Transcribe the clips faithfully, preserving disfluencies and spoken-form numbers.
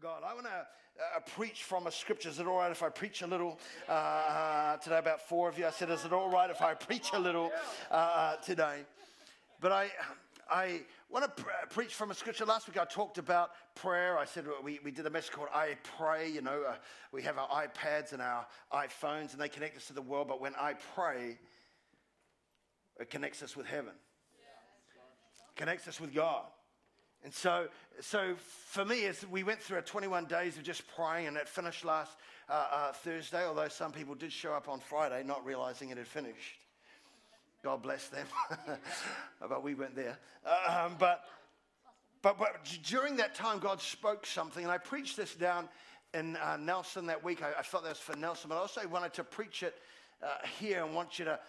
God. I want to uh, preach from a scripture. Is it all right if I preach a little? Uh, today about four of you. I said, is it all right if I preach a little uh, today? But I I want to pre- preach from a scripture. Last week I talked about prayer. I said we, we did a message called I Pray. You know, uh, we have our iPads and our iPhones and they connect us to the world. But when I pray, it connects us with heaven. It connects us with God. And so, so for me, as we went through our twenty-one days of just praying, and it finished last uh, uh, Thursday, although some people did show up on Friday not realizing it had finished. God bless them. But we weren't there. Um, but, but but during that time, God spoke something, and I preached this down in uh, Nelson that week. I, I felt that was for Nelson, but I also wanted to preach it uh, here and want you to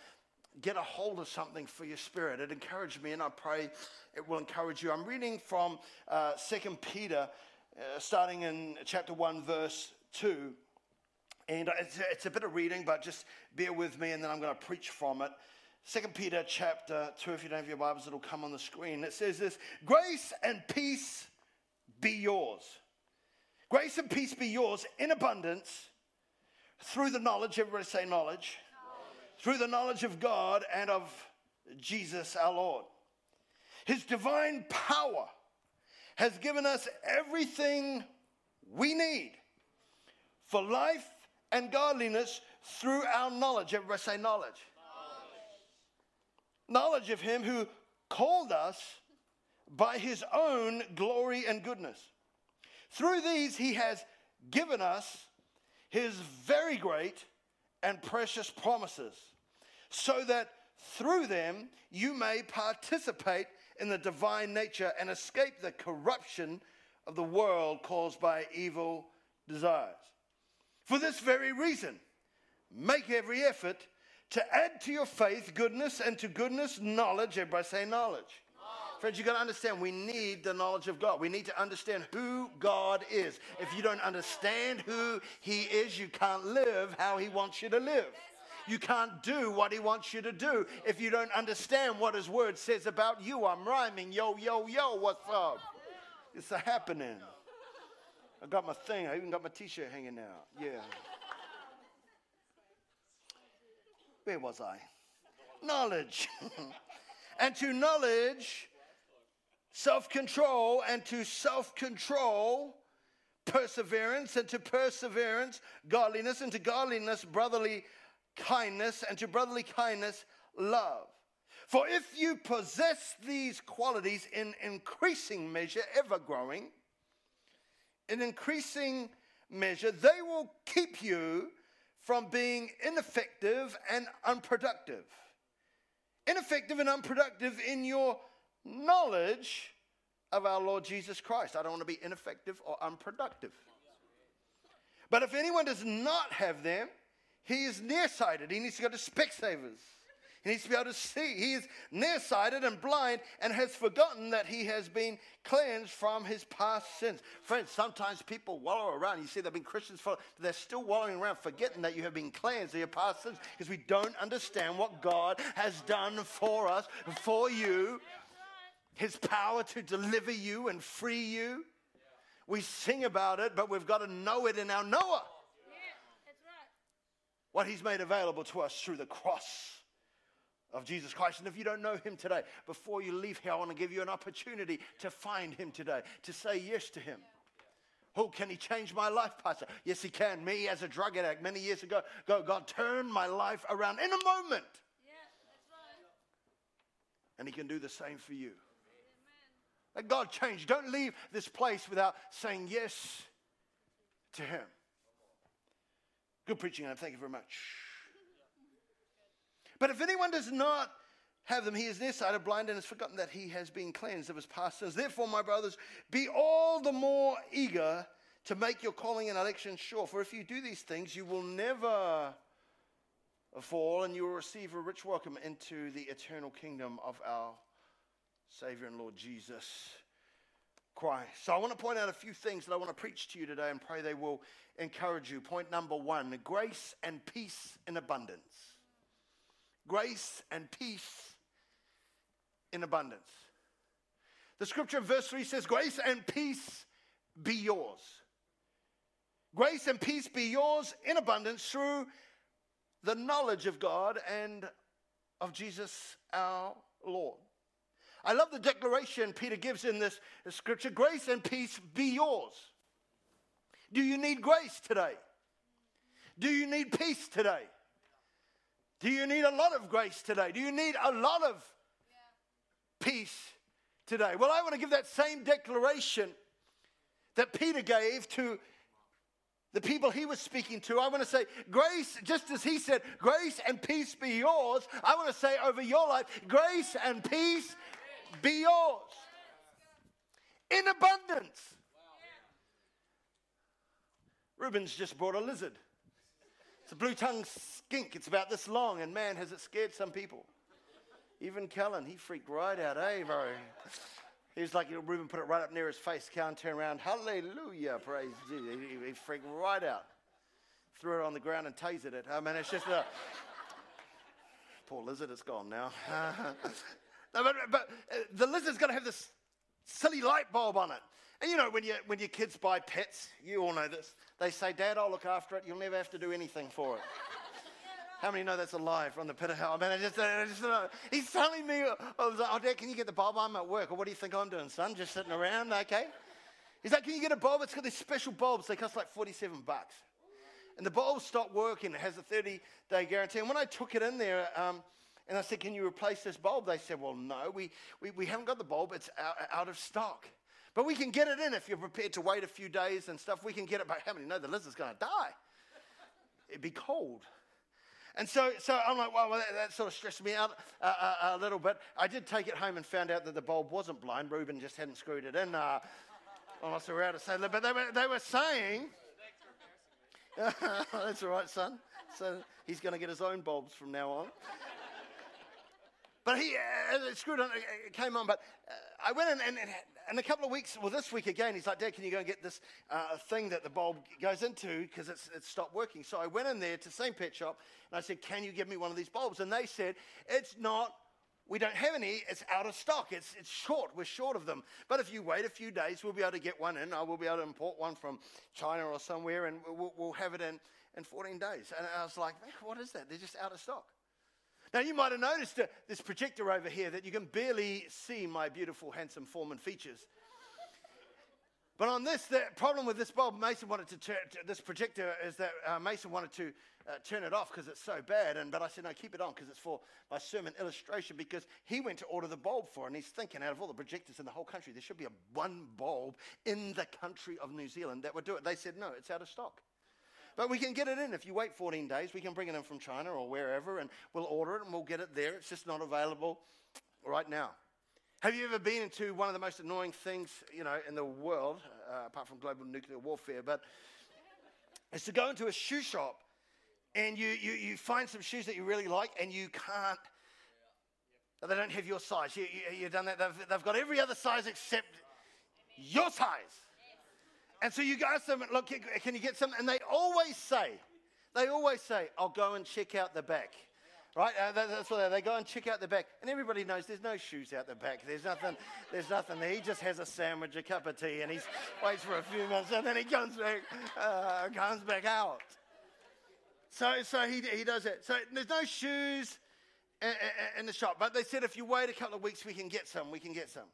get a hold of something for your spirit. It encouraged me, and I pray it will encourage you. I'm reading from uh, Second Peter, uh, starting in chapter one, verse two. And it's, it's a bit of reading, but just bear with me, and then I'm going to preach from it. Second Peter chapter two, if you don't have your Bibles, it'll come on the screen. It says this: grace and peace be yours. Grace and peace be yours in abundance through the knowledge, everybody say knowledge. Through the knowledge of God and of Jesus our Lord. His divine power has given us everything we need for life and godliness through our knowledge. Everybody say knowledge. Knowledge. Knowledge of him who called us by his own glory and goodness. Through these he has given us his very great and precious promises, so that through them you may participate in the divine nature and escape the corruption of the world caused by evil desires. For this very reason, make every effort to add to your faith goodness, and to goodness knowledge. Everybody say knowledge. Friends, you've got to understand, we need the knowledge of God. We need to understand who God is. If you don't understand who he is, you can't live how he wants you to live. You can't do what he wants you to do if you don't understand what his word says about you. I'm rhyming. Yo, yo, yo, what's up? It's a happening. I got my thing. I even got my T-shirt hanging out. Yeah. Where was I? Knowledge. And to knowledge, self-control, and to self-control, perseverance, and to perseverance, godliness, and to godliness, brotherly kindness, and to brotherly kindness, love. For if you possess these qualities in increasing measure, ever growing, in increasing measure, they will keep you from being ineffective and unproductive. Ineffective and unproductive in your knowledge of our Lord Jesus Christ. I don't want to be ineffective or unproductive. But if anyone does not have them, he is nearsighted. He needs to go to Specsavers. He needs to be able to see. He is nearsighted and blind and has forgotten that he has been cleansed from his past sins. Friends, sometimes people wallow around. You see, they've been Christians for, they're still wallowing around, forgetting that you have been cleansed of your past sins because we don't understand what God has done for us, for you, his power to deliver you and free you. We sing about it, but we've got to know it in our knower. Yeah, that's right. What he's made available to us through the cross of Jesus Christ. And if you don't know him today, before you leave here, I want to give you an opportunity to find him today, to say yes to him. Oh, can he change my life, Pastor? Yes, he can. Me, as a drug addict many years ago, God turned my life around in a moment. Yeah, that's right. And he can do the same for you. Let God change. Don't leave this place without saying yes to him. Good preaching, Adam. Thank you very much. But if anyone does not have them, he is nearsighted, blind, and has forgotten that he has been cleansed of his past sins. Therefore, my brothers, be all the more eager to make your calling and election sure. For if you do these things, you will never fall, and you will receive a rich welcome into the eternal kingdom of our Savior and Lord Jesus Christ. So I want to point out a few things that I want to preach to you today and pray they will encourage you. Point number one, grace and peace in abundance. Grace and peace in abundance. The scripture in verse three says, grace and peace be yours. Grace and peace be yours in abundance through the knowledge of God and of Jesus our Lord. I love the declaration Peter gives in this scripture. Grace and peace be yours. Do you need grace today? Do you need peace today? Do you need a lot of grace today? Do you need a lot of yeah. peace today? Well, I want to give that same declaration that Peter gave to the people he was speaking to. I want to say grace, just as he said, grace and peace be yours. I want to say over your life, grace and peace be yours in abundance. Wow. Reuben's just brought a lizard. It's a blue-tongued skink. It's about this long, and man, has it scared some people. Even Callan, he freaked right out, eh, bro? He was like, you know, Reuben put it right up near his face. Callan turned around, hallelujah, praise Jesus. He, he freaked right out. Threw it on the ground and tasered it. I mean, it's just a... Poor lizard, it's gone now. no, but, but uh, the lizard's going to have this silly light bulb on it. And you know, when, you, when your kids buy pets, you all know this, they say, Dad, I'll look after it. You'll never have to do anything for it. How many know that's a lie from the pit of hell? I mean, I just, I just, uh, he's telling me, oh, Dad, can you get the bulb? I'm at work. Or what do you think I'm doing, son? Just sitting around, okay? He's like, can you get a bulb? It's got these special bulbs. They cost like forty-seven bucks. And the bulb stopped working. It has a thirty-day guarantee. And when I took it in there, um, and I said, can you replace this bulb? They said, well, no, we, we, we haven't got the bulb. It's out, out of stock. But we can get it in if you're prepared to wait a few days and stuff. We can get it. But how many know the lizard's going to die? It'd be cold. And so, so I'm like, well, well that, that sort of stressed me out uh, uh, a little bit. I did take it home and found out that the bulb wasn't blind. Reuben just hadn't screwed it in. Uh, I'm not so proud to say that. But they were, they were saying, that's all right, son. So he's going to get his own bulbs from now on. But he uh, screwed on, it came on. But uh, I went in and... and In a couple of weeks, well, this week again, he's like, Dad, can you go and get this uh, thing that the bulb goes into because it's, it's stopped working? So I went in there to the same pet shop, and I said, can you give me one of these bulbs? And they said, it's not, we don't have any, it's out of stock, it's it's short, we're short of them. But if you wait a few days, we'll be able to get one in. I will be able to import one from China or somewhere, and we'll, we'll have it in, in fourteen days. And I was like, man, what is that? They're just out of stock. Now, you might have noticed uh, this projector over here that you can barely see my beautiful, handsome form and features. But on this, the problem with this bulb, Mason wanted to turn, this projector is that uh, Mason wanted to uh, turn it off because it's so bad. And But I said, no, keep it on because it's for my sermon illustration because he went to order the bulb for it. And he's thinking, out of all the projectors in the whole country, there should be a one bulb in the country of New Zealand that would do it. They said, no, it's out of stock. But we can get it in. If you wait fourteen days, we can bring it in from China or wherever, and we'll order it and we'll get it there. It's just not available right now. Have you ever been into one of the most annoying things, you know, in the world, uh, apart from global nuclear warfare, but it's to go into a shoe shop and you, you, you find some shoes that you really like and you can't, they don't have your size. You, you, you've done that. They've, they've got every other size except your size. And so you ask them, look, can you get some? And they always say, they always say, I'll go and check out the back, right? Uh, that, that's what they, they go and check out the back. And everybody knows there's no shoes out the back. There's nothing, there's nothing there. He just has a sandwich, a cup of tea, and he waits for a few months, and then he comes back, uh, comes back out. So, so he he does that. So there's no shoes in, in the shop. But they said, if you wait a couple of weeks, we can get some. We can get some.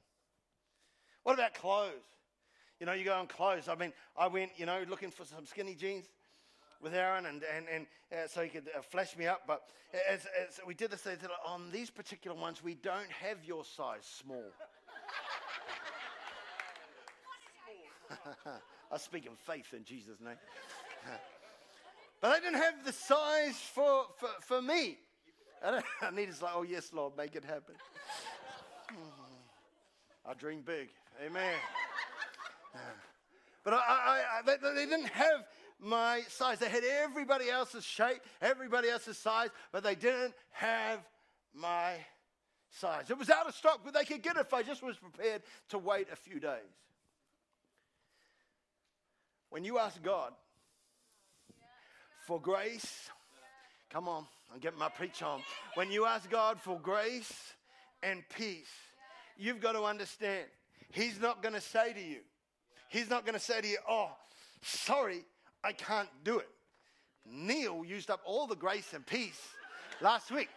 What about clothes? You know, you go on clothes. I mean, I went, you know, looking for some skinny jeans with Aaron, and and, and uh, so he could uh, flash me up. But as, as we did this, they said, on these particular ones, we don't have your size small. I speak in faith in Jesus' name. But they didn't have the size for, for, for me. And he was like, oh, yes, Lord, make it happen. I dream big. Amen. But I, I, I, they, they didn't have my size. They had everybody else's shape, everybody else's size, but they didn't have my size. It was out of stock, but they could get it if I just was prepared to wait a few days. When you ask God for grace, come on, I'm getting my preach on. When you ask God for grace and peace, you've got to understand, He's not going to say to you, He's not going to say to you, oh, sorry, I can't do it. Neil used up all the grace and peace last week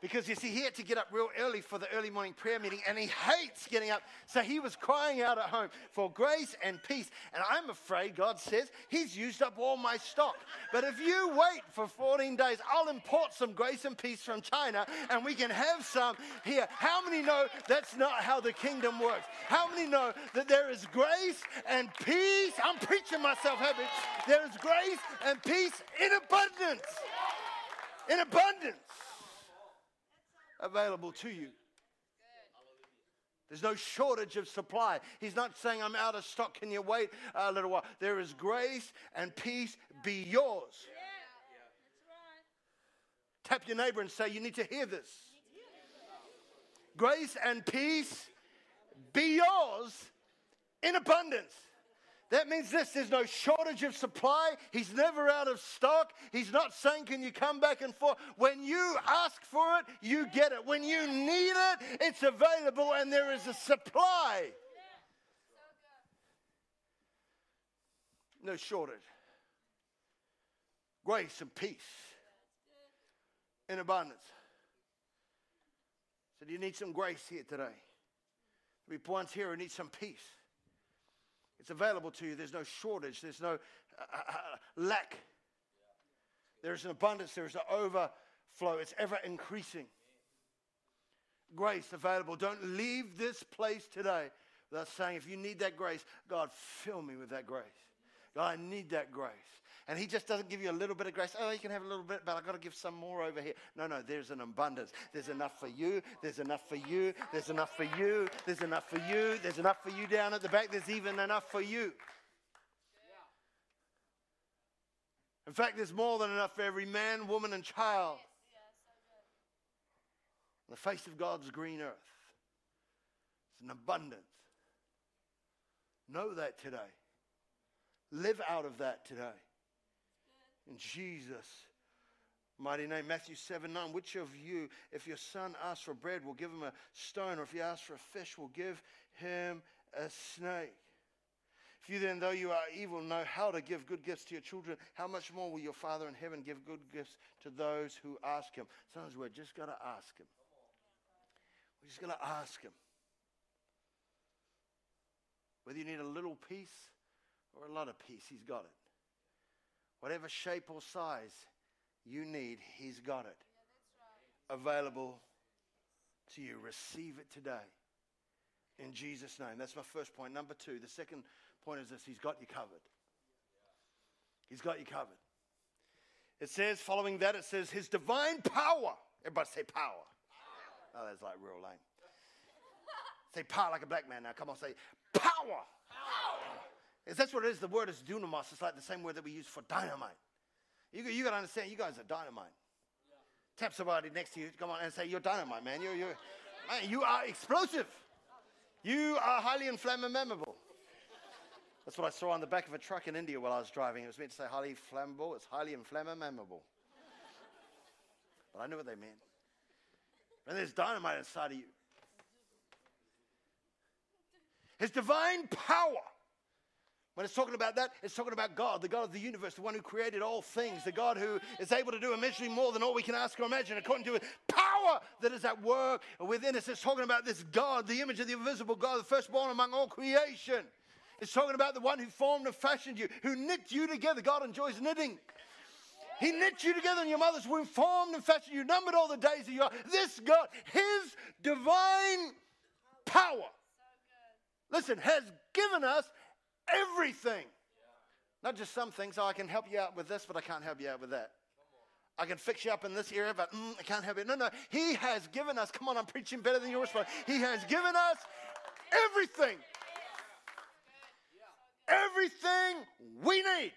because, you see, he had to get up real early for the early morning prayer meeting, and he hates getting up. So he was crying out at home for grace and peace. And I'm afraid, God says, he's used up all my stock. But if you wait for fourteen days, I'll import some grace and peace from China, and we can have some here. How many know that's not how the kingdom works? How many know that there is grace and peace? I'm preaching myself happy. There is grace and peace in abundance. In abundance. Available to you. Good. There's no shortage of supply. He's not saying, I'm out of stock. Can you wait a little while? There is grace and peace. Be yours. Yeah. Yeah. That's right. Tap your neighbor and say, you need to hear this. Grace and peace be yours in abundance. That means this, there's no shortage of supply. He's never out of stock. He's not saying, can you come back and forth? When you ask for it, you get it. When you need it, it's available, and there is a supply. No shortage. Grace and peace in abundance. So do you need some grace here today? Three points here, I need some peace. It's available to you. There's no shortage. There's no uh, uh, lack. There's an abundance. There's an overflow. It's ever increasing. Grace available. Don't leave this place today without saying, if you need that grace, God, fill me with that grace. God, I need that grace. And he just doesn't give you a little bit of grace. Oh, you can have a little bit, but I've got to give some more over here. No, no, there's an abundance. There's enough for you. There's enough for you. There's enough for you. There's enough for you. There's enough for you down at the back. There's even enough for you. In fact, there's more than enough for every man, woman, and child. On the face of God's green earth, it's an abundance. Know that today. Live out of that today. In Jesus' mighty name. Matthew seven nine. Which of you, if your son asks for bread, will give him a stone? Or if he asks for a fish, will give him a snake? If you then, though you are evil, know how to give good gifts to your children, how much more will your Father in heaven give good gifts to those who ask him? Sometimes we're just going to ask him. We're just going to ask him. Whether you need a little piece or a lot of peace, he's got it. Whatever shape or size you need, he's got it. Yeah, that's right. Available to you. Receive it today in Jesus' name. That's my first point. Number two, the second point is this. He's got you covered. He's got you covered. It says, following that, it says, his divine power. Everybody say power. Power. Oh, that's like real lame. Say power like a black man now. Come on, say power. Power. Because that's what it is. The word is dunamis. It's like the same word that we use for dynamite. You, you got to understand, you guys are dynamite. Yeah. Tap somebody next to you, come on, and say, you're dynamite, man. You're, you're, man, you are explosive. You are highly inflammable. That's what I saw on the back of a truck in India while I was driving. It was meant to say highly flammable. It's highly inflammable. But I knew what they meant. And there's dynamite inside of you. His divine power. When it's talking about that, it's talking about God, the God of the universe, the one who created all things, the God who is able to do immeasurably more than all we can ask or imagine, according to his power that is at work within us. It's talking about this God, the image of the invisible God, the firstborn among all creation. It's talking about the one who formed and fashioned you, who knit you together. God enjoys knitting. He knit you together in your mother's womb, formed and fashioned you, numbered all the days of your life. This God, his divine power, listen, has given us everything. Not just some things. Oh, I can help you out with this, but I can't help you out with that. I can fix you up in this area, but mm, I can't help you. No, no. He has given us, come on, I'm preaching better than yours. He has given us everything. Everything we need.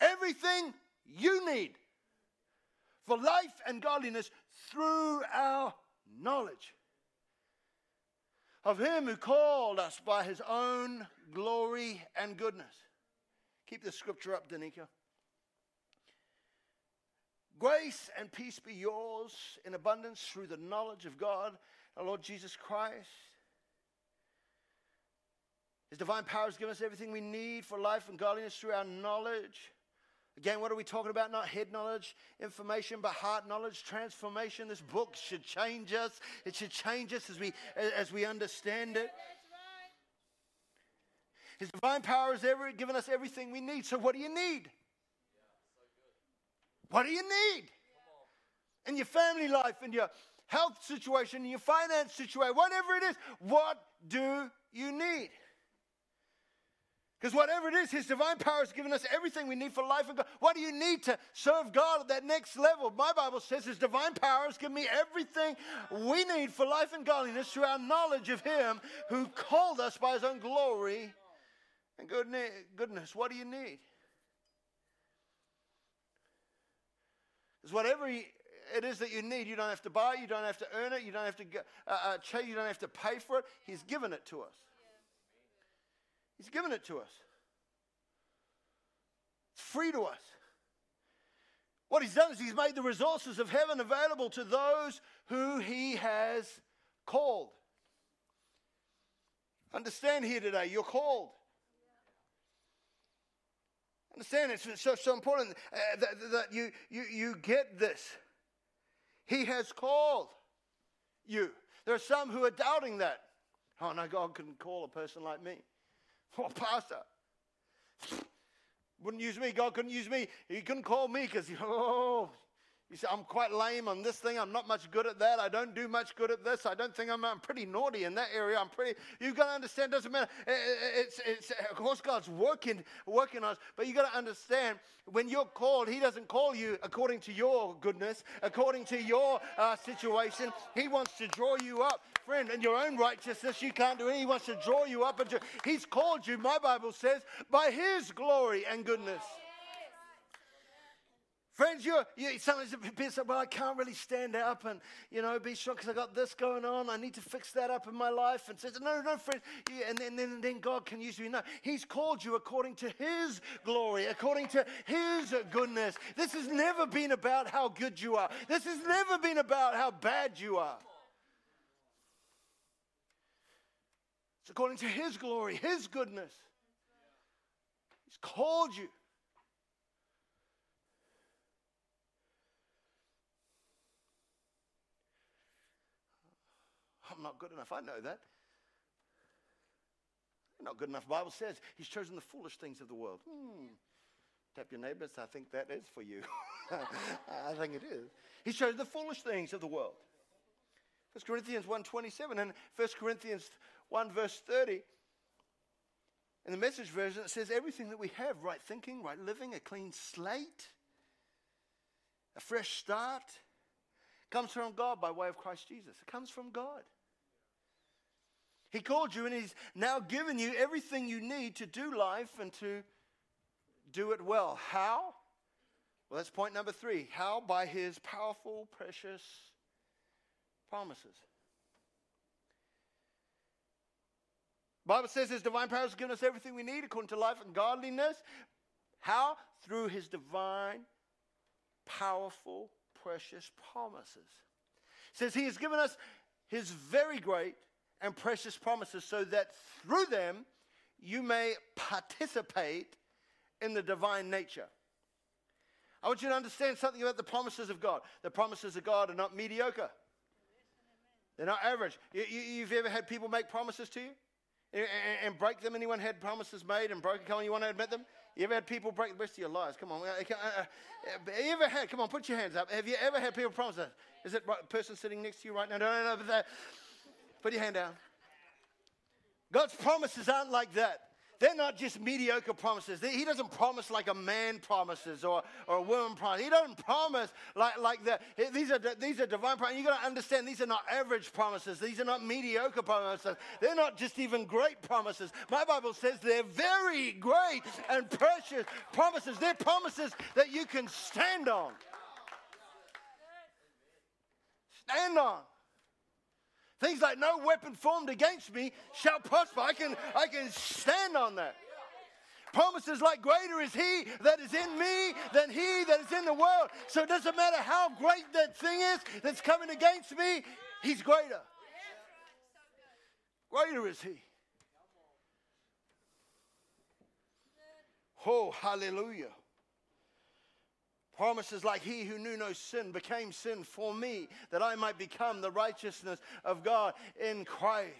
Everything you need for life and godliness through our knowledge of him who called us by his own glory and goodness. Keep the scripture up, Danica. Grace and peace be yours in abundance through the knowledge of God, our Lord Jesus Christ. His divine power has given us everything we need for life and godliness through our knowledge. Again, what are we talking about? Not head knowledge, information, but heart knowledge, transformation. This book should change us. It should change us as we as we understand it. His divine power has ever given us everything we need. So what do you need? What do you need? In your family life, in your health situation, in your finance situation, whatever it is, what do you need? Because whatever it is, His divine power has given us everything we need for life and God. What do you need to serve God at that next level? My Bible says His divine power has given me everything we need for life and godliness through our knowledge of Him who called us by His own glory and goodness. What do you need? Because whatever it is that you need, you don't have to buy it, you don't have to earn it, you don't have to uh, uh, you don't have to pay for it. He's given it to us. He's given it to us. It's free to us. What He's done is He's made the resources of heaven available to those who He has called. Understand here today, you're called. Understand, it's so, so important uh, that, that you, you, you get this. He has called you. There are some who are doubting that. Oh, no, God couldn't call a person like me. Oh, pastor, wouldn't use me. God couldn't use me. He couldn't call me because, oh, you see, I'm quite lame on this thing. I'm not much good at that. I don't do much good at this. I don't think I'm, I'm pretty naughty in that area. I'm pretty, you've got to understand, it doesn't matter. It's, it's, of course, God's working, working on us, but you've got to understand when you're called, He doesn't call you according to your goodness, according to your uh, situation. He wants to draw you up. Friend, in your own righteousness, you can't do anything. He wants to draw you up. And ju- He's called you, my Bible says, by His glory and goodness. Friends, you're, you sometimes people say, well, I can't really stand up and, you know, be strong because I got this going on. I need to fix that up in my life. And says, no, no, friend. Yeah, and then, then, then God can use you. No, He's called you according to His glory, according to His goodness. This has never been about how good you are. This has never been about how bad you are. It's according to His glory, His goodness. He's called you. I'm not good enough. I know that. I'm not good enough. The Bible says He's chosen the foolish things of the world. Hmm. Tap your neighbors. I think that is for you. I think it is. He's chosen the foolish things of the world. First Corinthians one twenty-seven and First Corinthians one verse thirty. In the Message version, it says everything that we have, right thinking, right living, a clean slate, a fresh start, comes from God by way of Christ Jesus. It comes from God. He called you and He's now given you everything you need to do life and to do it well. How? Well, that's point number three. How? By His powerful, precious promises. Bible says His divine power has given us everything we need according to life and godliness. How? Through His divine, powerful, precious promises. It says He has given us His very great and precious promises so that through them you may participate in the divine nature. I want you to understand something about the promises of God. The promises of God are not mediocre. They're not average. You, you, you've ever had people make promises to you? And, and break them. Anyone had promises made and broken? Come on, you want to admit them? You ever had people break the rest of your lives? Come on. You ever had? Come on, put your hands up. Have you ever had people promise that? Is it a person sitting next to you right now? No, no, no. But that, put your hand down. God's promises aren't like that. They're not just mediocre promises. They, he doesn't promise like a man promises or, or a woman promises. He doesn't promise like, like that. These are, these are divine promises. You've got to understand these are not average promises. These are not mediocre promises. They're not just even great promises. My Bible says they're very great and precious promises. They're promises that you can stand on. Stand on. Things like no weapon formed against me shall prosper. I can, I can stand on that. Promises like greater is He that is in me than he that is in the world. So it doesn't matter how great that thing is that's coming against me. He's greater. Greater is He. Oh, hallelujah. Promises like he who knew no sin became sin for me, that I might become the righteousness of God in Christ.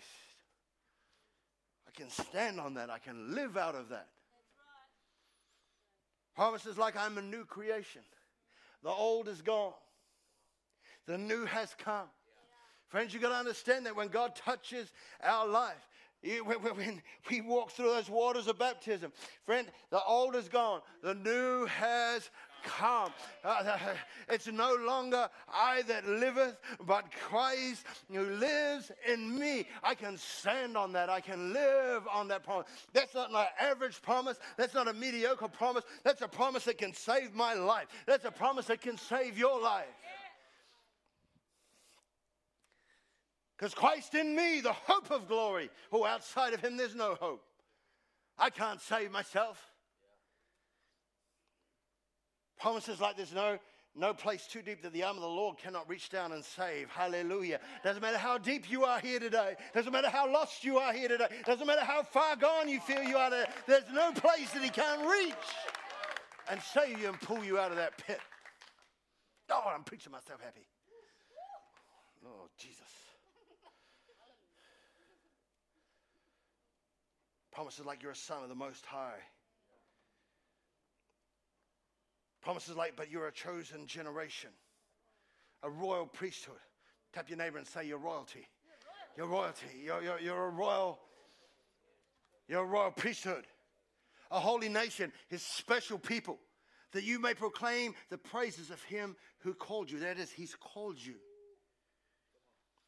I can stand on that. I can live out of that. Promises like I'm a new creation. The old is gone. The new has come. Friends, you've got to understand that when God touches our life, when we walk through those waters of baptism, friend, the old is gone. The new has come. Uh, it's no longer I that liveth, but Christ who lives in me. I can stand on that. I can live on that promise. That's not an average promise. That's not a mediocre promise. That's a promise that can save my life. That's a promise that can save your life. Because Christ in me, the hope of glory. Oh, outside of him, there's no hope. I can't save myself. Promises like there's no, no place too deep that the arm of the Lord cannot reach down and save. Hallelujah. Doesn't matter how deep you are here today. Doesn't matter how lost you are here today. Doesn't matter how far gone you feel you are today. There's no place that he can't reach and save you and pull you out of that pit. Oh, I'm preaching myself happy. Oh, Jesus. Promises like you're a son of the Most High. Promises like, but you're a chosen generation, a royal priesthood. Tap your neighbor and say, you're royalty. You're royalty. You're, you're, you're a royal, you're a royal priesthood, a holy nation, his special people, that you may proclaim the praises of him who called you. That is, he's called you.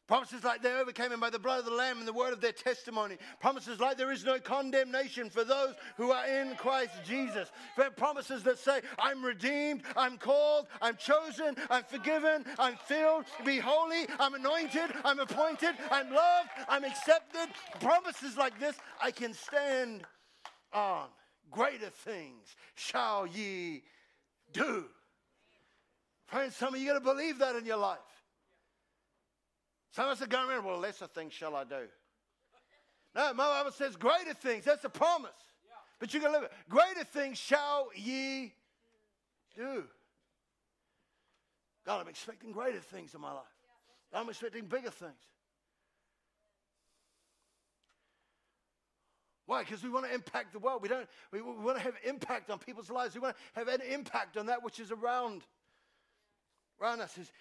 Promises like they overcame him by the blood of the Lamb and the word of their testimony. Promises like there is no condemnation for those who are in Christ Jesus. Promises that say, I'm redeemed, I'm called, I'm chosen, I'm forgiven, I'm filled, be holy, I'm anointed, I'm appointed, I'm loved, I'm accepted. Promises like this, I can stand on. Greater things shall ye do. Friends, some of you got to believe that in your life. Some of us are going around, well, lesser things shall I do. No, my Bible says greater things. That's a promise. Yeah. But you can live it. Greater things shall ye do. God, I'm expecting greater things in my life. Yeah. I'm expecting bigger things. Why? Because we want to impact the world. We don't. We, we want to have impact on people's lives. We want to have an impact on that which is around, around us. It's,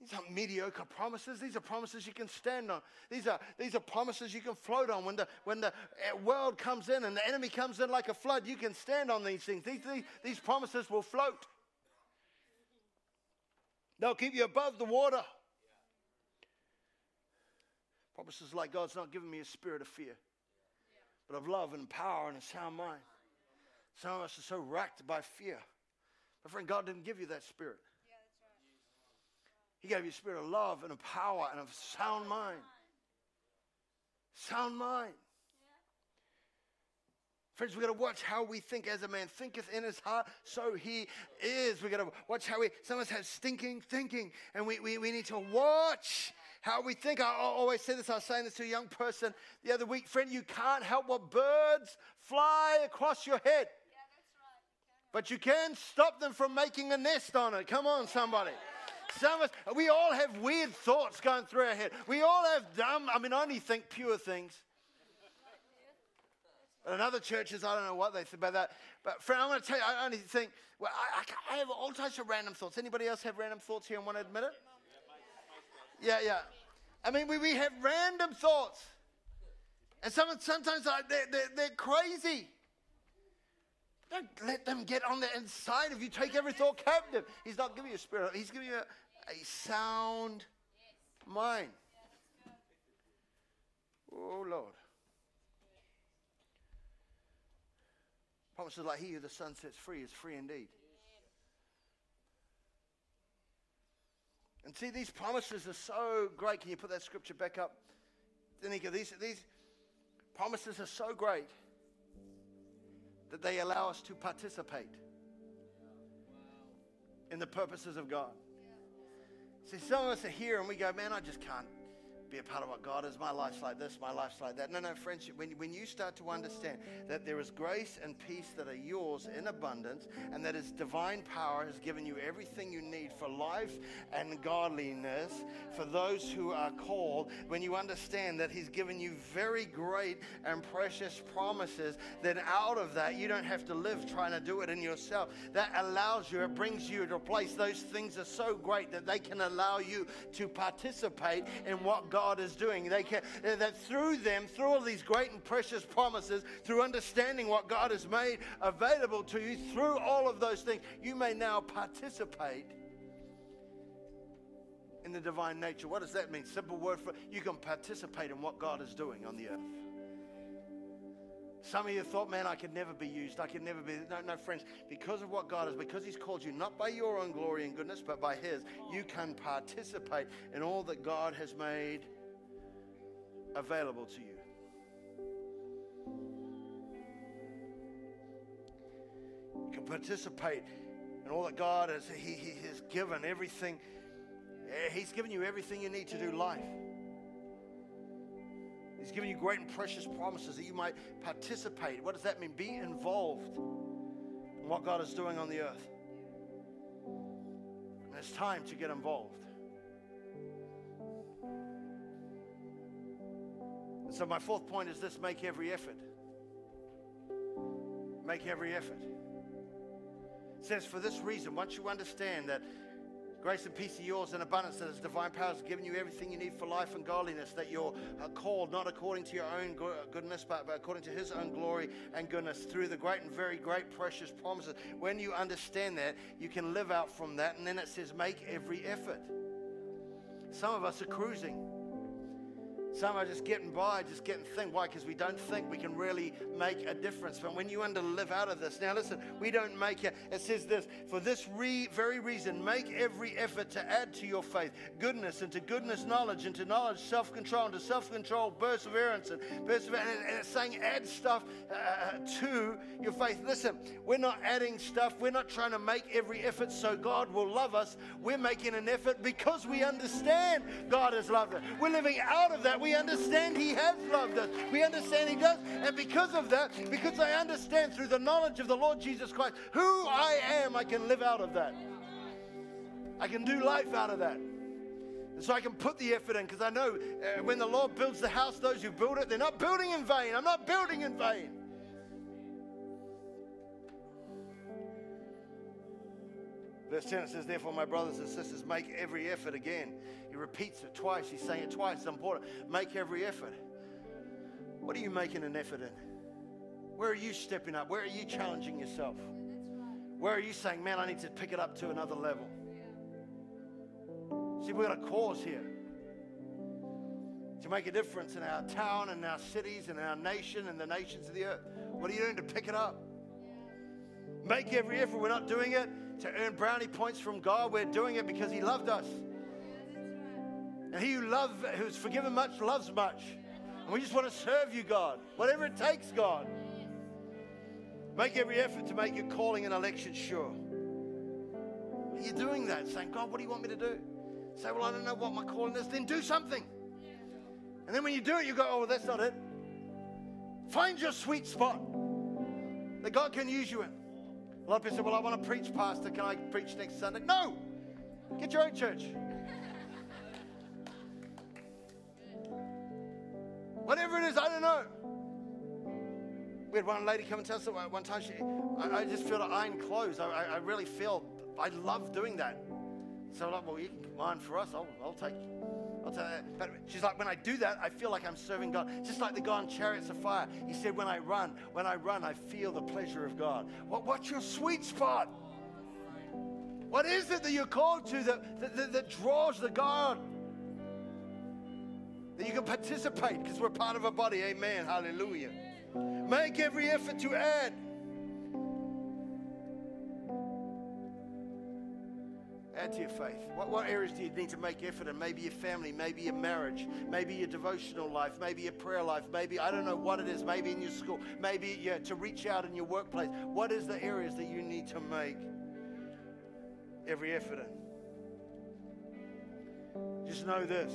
These aren't mediocre promises. These are promises you can stand on. These are these are promises you can float on. When the when the world comes in and the enemy comes in like a flood, you can stand on these things. These, these, these promises will float. They'll keep you above the water. Promises like God's not giving me a spirit of fear, but of love and power and a sound mind. Some of us are so racked by fear. But friend, God didn't give you that spirit. He gave you a spirit of love and of power and of sound mind. Sound mind. Yeah. Friends, we've got to watch how we think. As a man thinketh in his heart, so he is. We've got to watch how we, some of us have stinking thinking, and we, we, we need to watch how we think. I, I always say this, I was saying this to a young person the other week. Friend, you can't help what birds fly across your head. Yeah, that's right. You but you can stop them from making a nest on it. Come on, somebody. Some of us, we all have weird thoughts going through our head. We all have dumb, I mean, I only think pure things. But in other churches, I don't know what they think about that. But friend, I'm going to tell you, I only think, well, I, I have all types of random thoughts. Anybody else have random thoughts here and want to admit it? Yeah, yeah. I mean, we, we have random thoughts. And some, sometimes I, they're, they're, they're crazy. Don't let them get on the inside of you. Take every thought captive. He's not giving you a spirit. He's giving you a... a sound mind. Oh, Lord. Promises like he who the sun sets free is free indeed. And see, these promises are so great. Can you put that scripture back up? These, these promises are so great that they allow us to participate in the purposes of God. See, some of us are here and we go, man, I just can't be a part of what God is. My life's like this, my life's like that. No, no, friendship. When, when you start to understand that there is grace and peace that are yours in abundance, and that His divine power has given you everything you need for life and godliness for those who are called, when you understand that He's given you very great and precious promises, then out of that, you don't have to live trying to do it in yourself. That allows you, it brings you to a place those things are so great that they can allow you to participate in what God is doing. They can, that through them, through all these great and precious promises, through understanding what God has made available to you, through all of those things, you may now participate in the divine nature. What does that mean? Simple word for you can participate in what God is doing on the earth. Some of you thought, man, I could never be used. I could never be. No, no, friends, because of what God is, because He's called you, not by your own glory and goodness, but by His, you can participate in all that God has made available to you. You can participate in all that God has, he, he has given, everything. He's given you everything you need to do life. He's given you great and precious promises that you might participate. What does that mean? Be involved in what God is doing on the earth. And it's time to get involved. And so my fourth point is this: make every effort. Make every effort. It says, for this reason, once you understand that grace and peace are yours in abundance, that His divine power has given you everything you need for life and godliness, that you're called not according to your own goodness, but according to His own glory and goodness through the great and very great precious promises. When you understand that, you can live out from that. And then it says, make every effort. Some of us are cruising. Some are just getting by, just getting think. Why? Because we don't think we can really make a difference. But when you under live out of this, now listen, we don't make it. It says this, for this re- very reason, make every effort to add to your faith goodness, and to goodness knowledge, and to knowledge self-control, and to self-control perseverance, and perseverance. And it's saying add stuff uh, to your faith. Listen, we're not adding stuff. We're not trying to make every effort so God will love us. We're making an effort because we understand God has loved us. We're living out of that. We understand He has loved us. We understand He does. And because of that, because I understand through the knowledge of the Lord Jesus Christ who I am, I can live out of that. I can do life out of that. And so I can put the effort in, because I know uh, when the Lord builds the house, those who build it, they're not building in vain. I'm not building in vain. Verse ten, it says, therefore, my brothers and sisters, make every effort. Again, he repeats it twice. He's saying it twice. It's important. Make every effort. What are you making an effort in? Where are you stepping up? Where are you challenging yourself? Where are you saying, man, I need to pick it up to another level? See, we've got a cause here to make a difference in our town and our cities and our nation and the nations of the earth. What are you doing to pick it up? Make every effort. We're not doing it to earn brownie points from God. We're doing it because He loved us. And He who loves, who's forgiven much, loves much. And we just want to serve you, God. Whatever it takes, God. Make every effort to make your calling and election sure. Are you doing that? Saying, God, what do you want me to do? Say, well, I don't know what my calling is. Then do something. And then when you do it, you go, oh, well, that's not it. Find your sweet spot that God can use you in. A lot of people say, well, I want to preach, Pastor. Can I preach next Sunday? No! Get your own church. Whatever it is, I don't know. We had one lady come and tell us one time, she, I, I just feel to iron clothes. I, I, I really feel, I love doing that. So I'm like, well, you can iron for us. I'll, I'll take I'll take that. But she's like, when I do that, I feel like I'm serving God. Just like the guy in Chariots of Fire. He said, when I run, when I run, I feel the pleasure of God. What, what's your sweet spot? What is it that you're called to that, that, that, that draws the God? That you can participate, because we're part of a body. Amen. Hallelujah. Make every effort to add. Add to your faith. What, what areas do you need to make effort in? Maybe your family, maybe your marriage, maybe your devotional life, maybe your prayer life, maybe, I don't know what it is, maybe in your school, maybe yeah, to reach out in your workplace. What is the areas that you need to make every effort in? Just know this.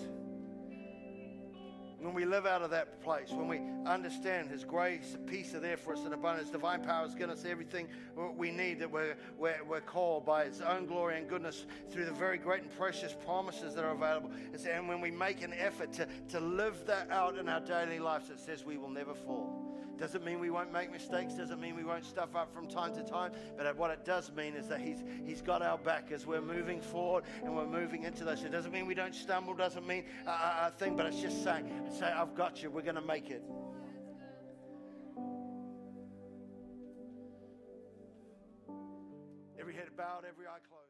When we live out of that place, when we understand His grace and peace are there for us in abundance, divine power has given us everything we need, that we're, we're, we're called by His own glory and goodness through the very great and precious promises that are available. It's, and when we make an effort to, to live that out in our daily lives, it says we will never fall. Doesn't mean we won't make mistakes, doesn't mean we won't stuff up from time to time, but what it does mean is that He's He's got our back as we're moving forward and we're moving into those. It doesn't mean we don't stumble, doesn't mean a, a, a thing, but it's just saying, say, I've got you, we're going to make it. Every head bowed, every eye closed.